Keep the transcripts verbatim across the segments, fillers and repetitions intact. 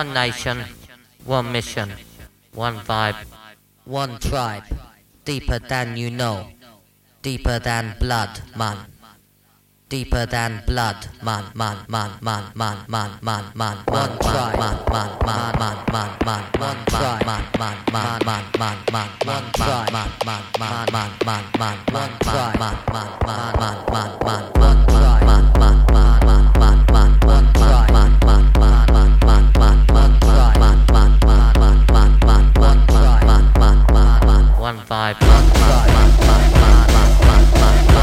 one nation, one mission, one vibe, one tribe, deeper than you know, deeper than blood, man, deeper than blood, man, man, man, man, man, man, man, man, one tribe, man, man, man, man, man, man, one tribe, man, man, man, man, man, man, one tribe, man, man, man, man, man, man, one tribe, man, man, man, man, man, man, one tribe, man, man, man, man, man, man, one tribe, man, man, man, man, man, man, one tribe, man, man, man, man, man, man, one tribe, man, man, man, man, one vibe, one tribe, man, man, man, man, man, man, one tribe.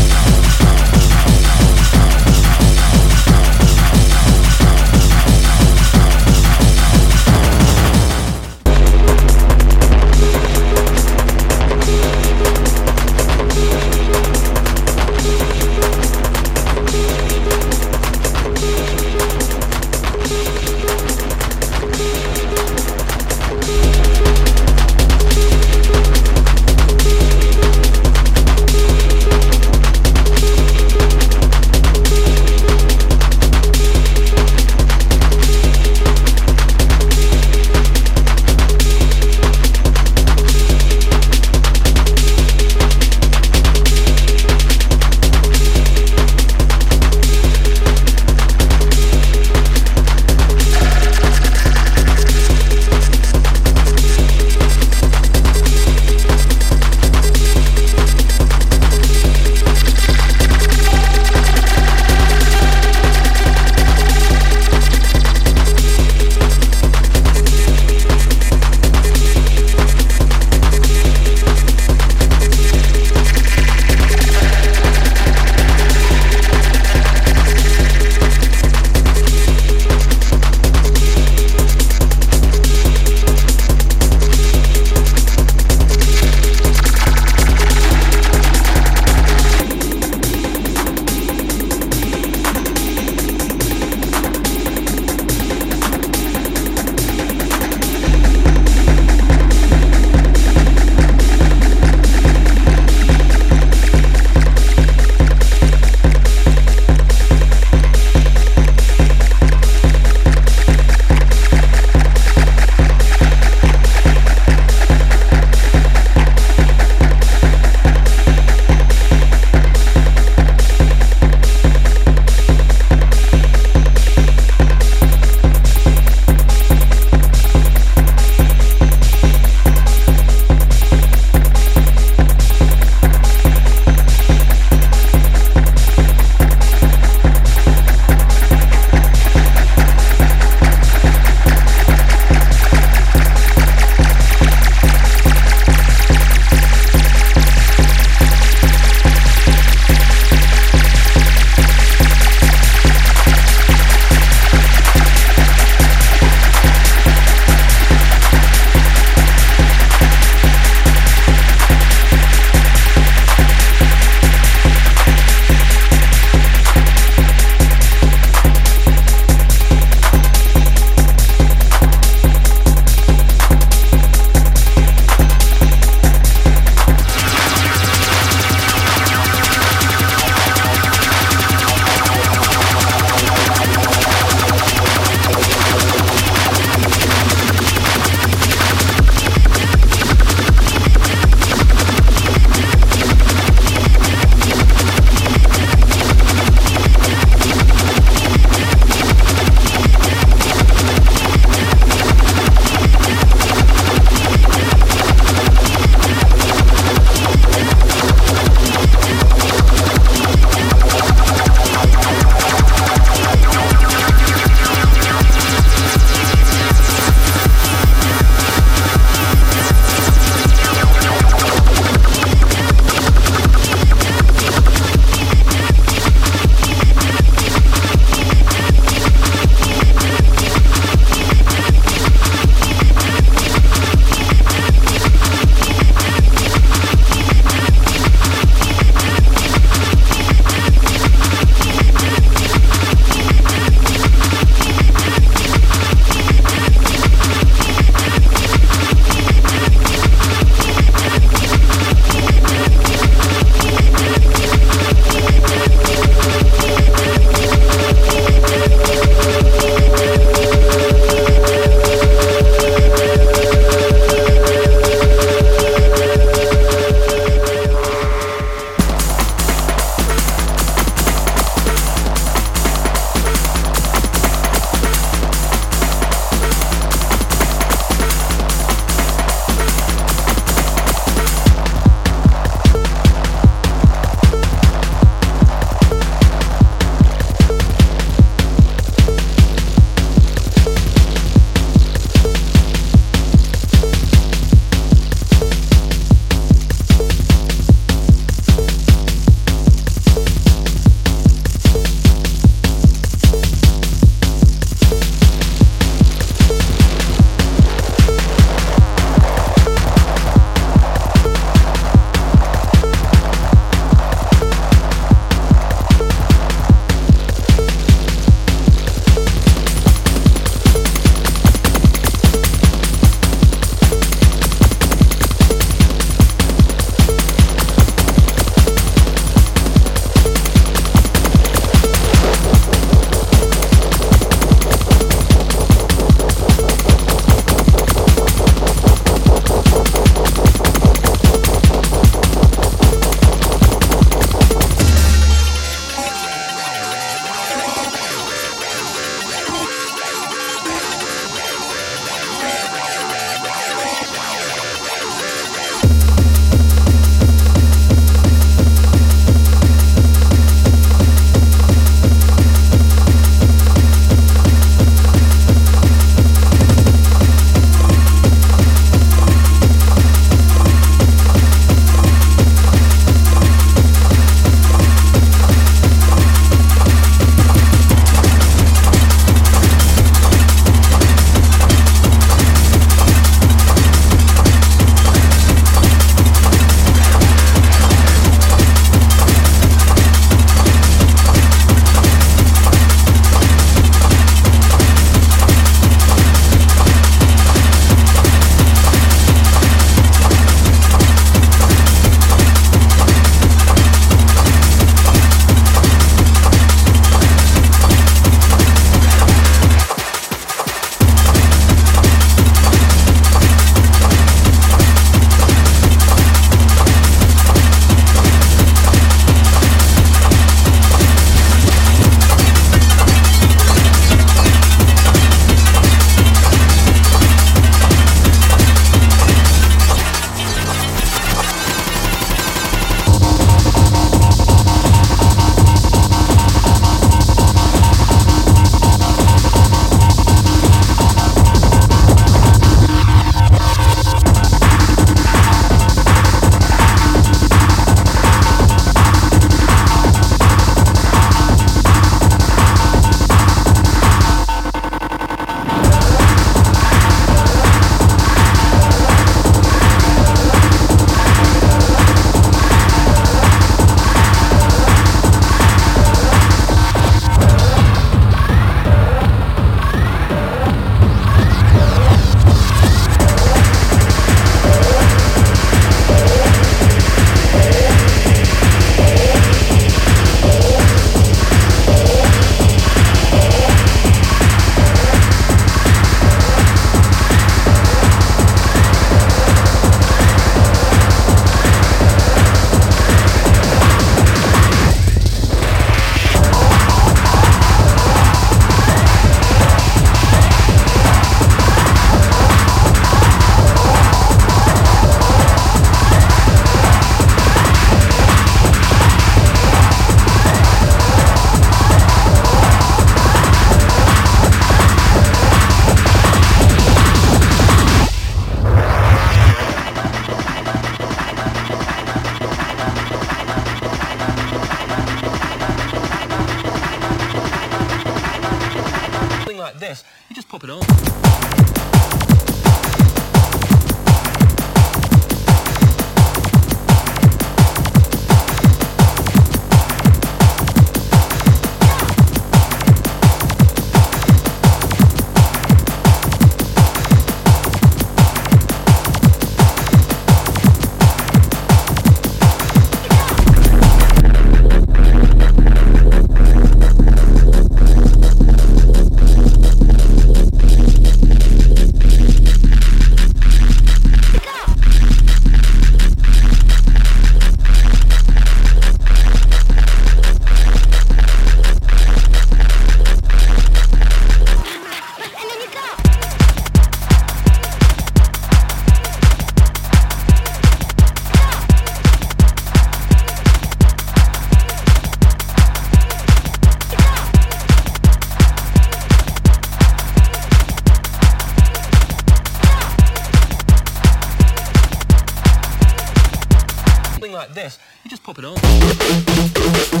Like this, you just pop it on. We'll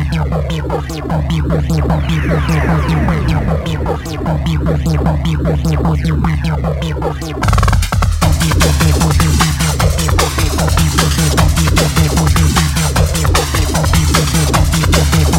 We'll be right back.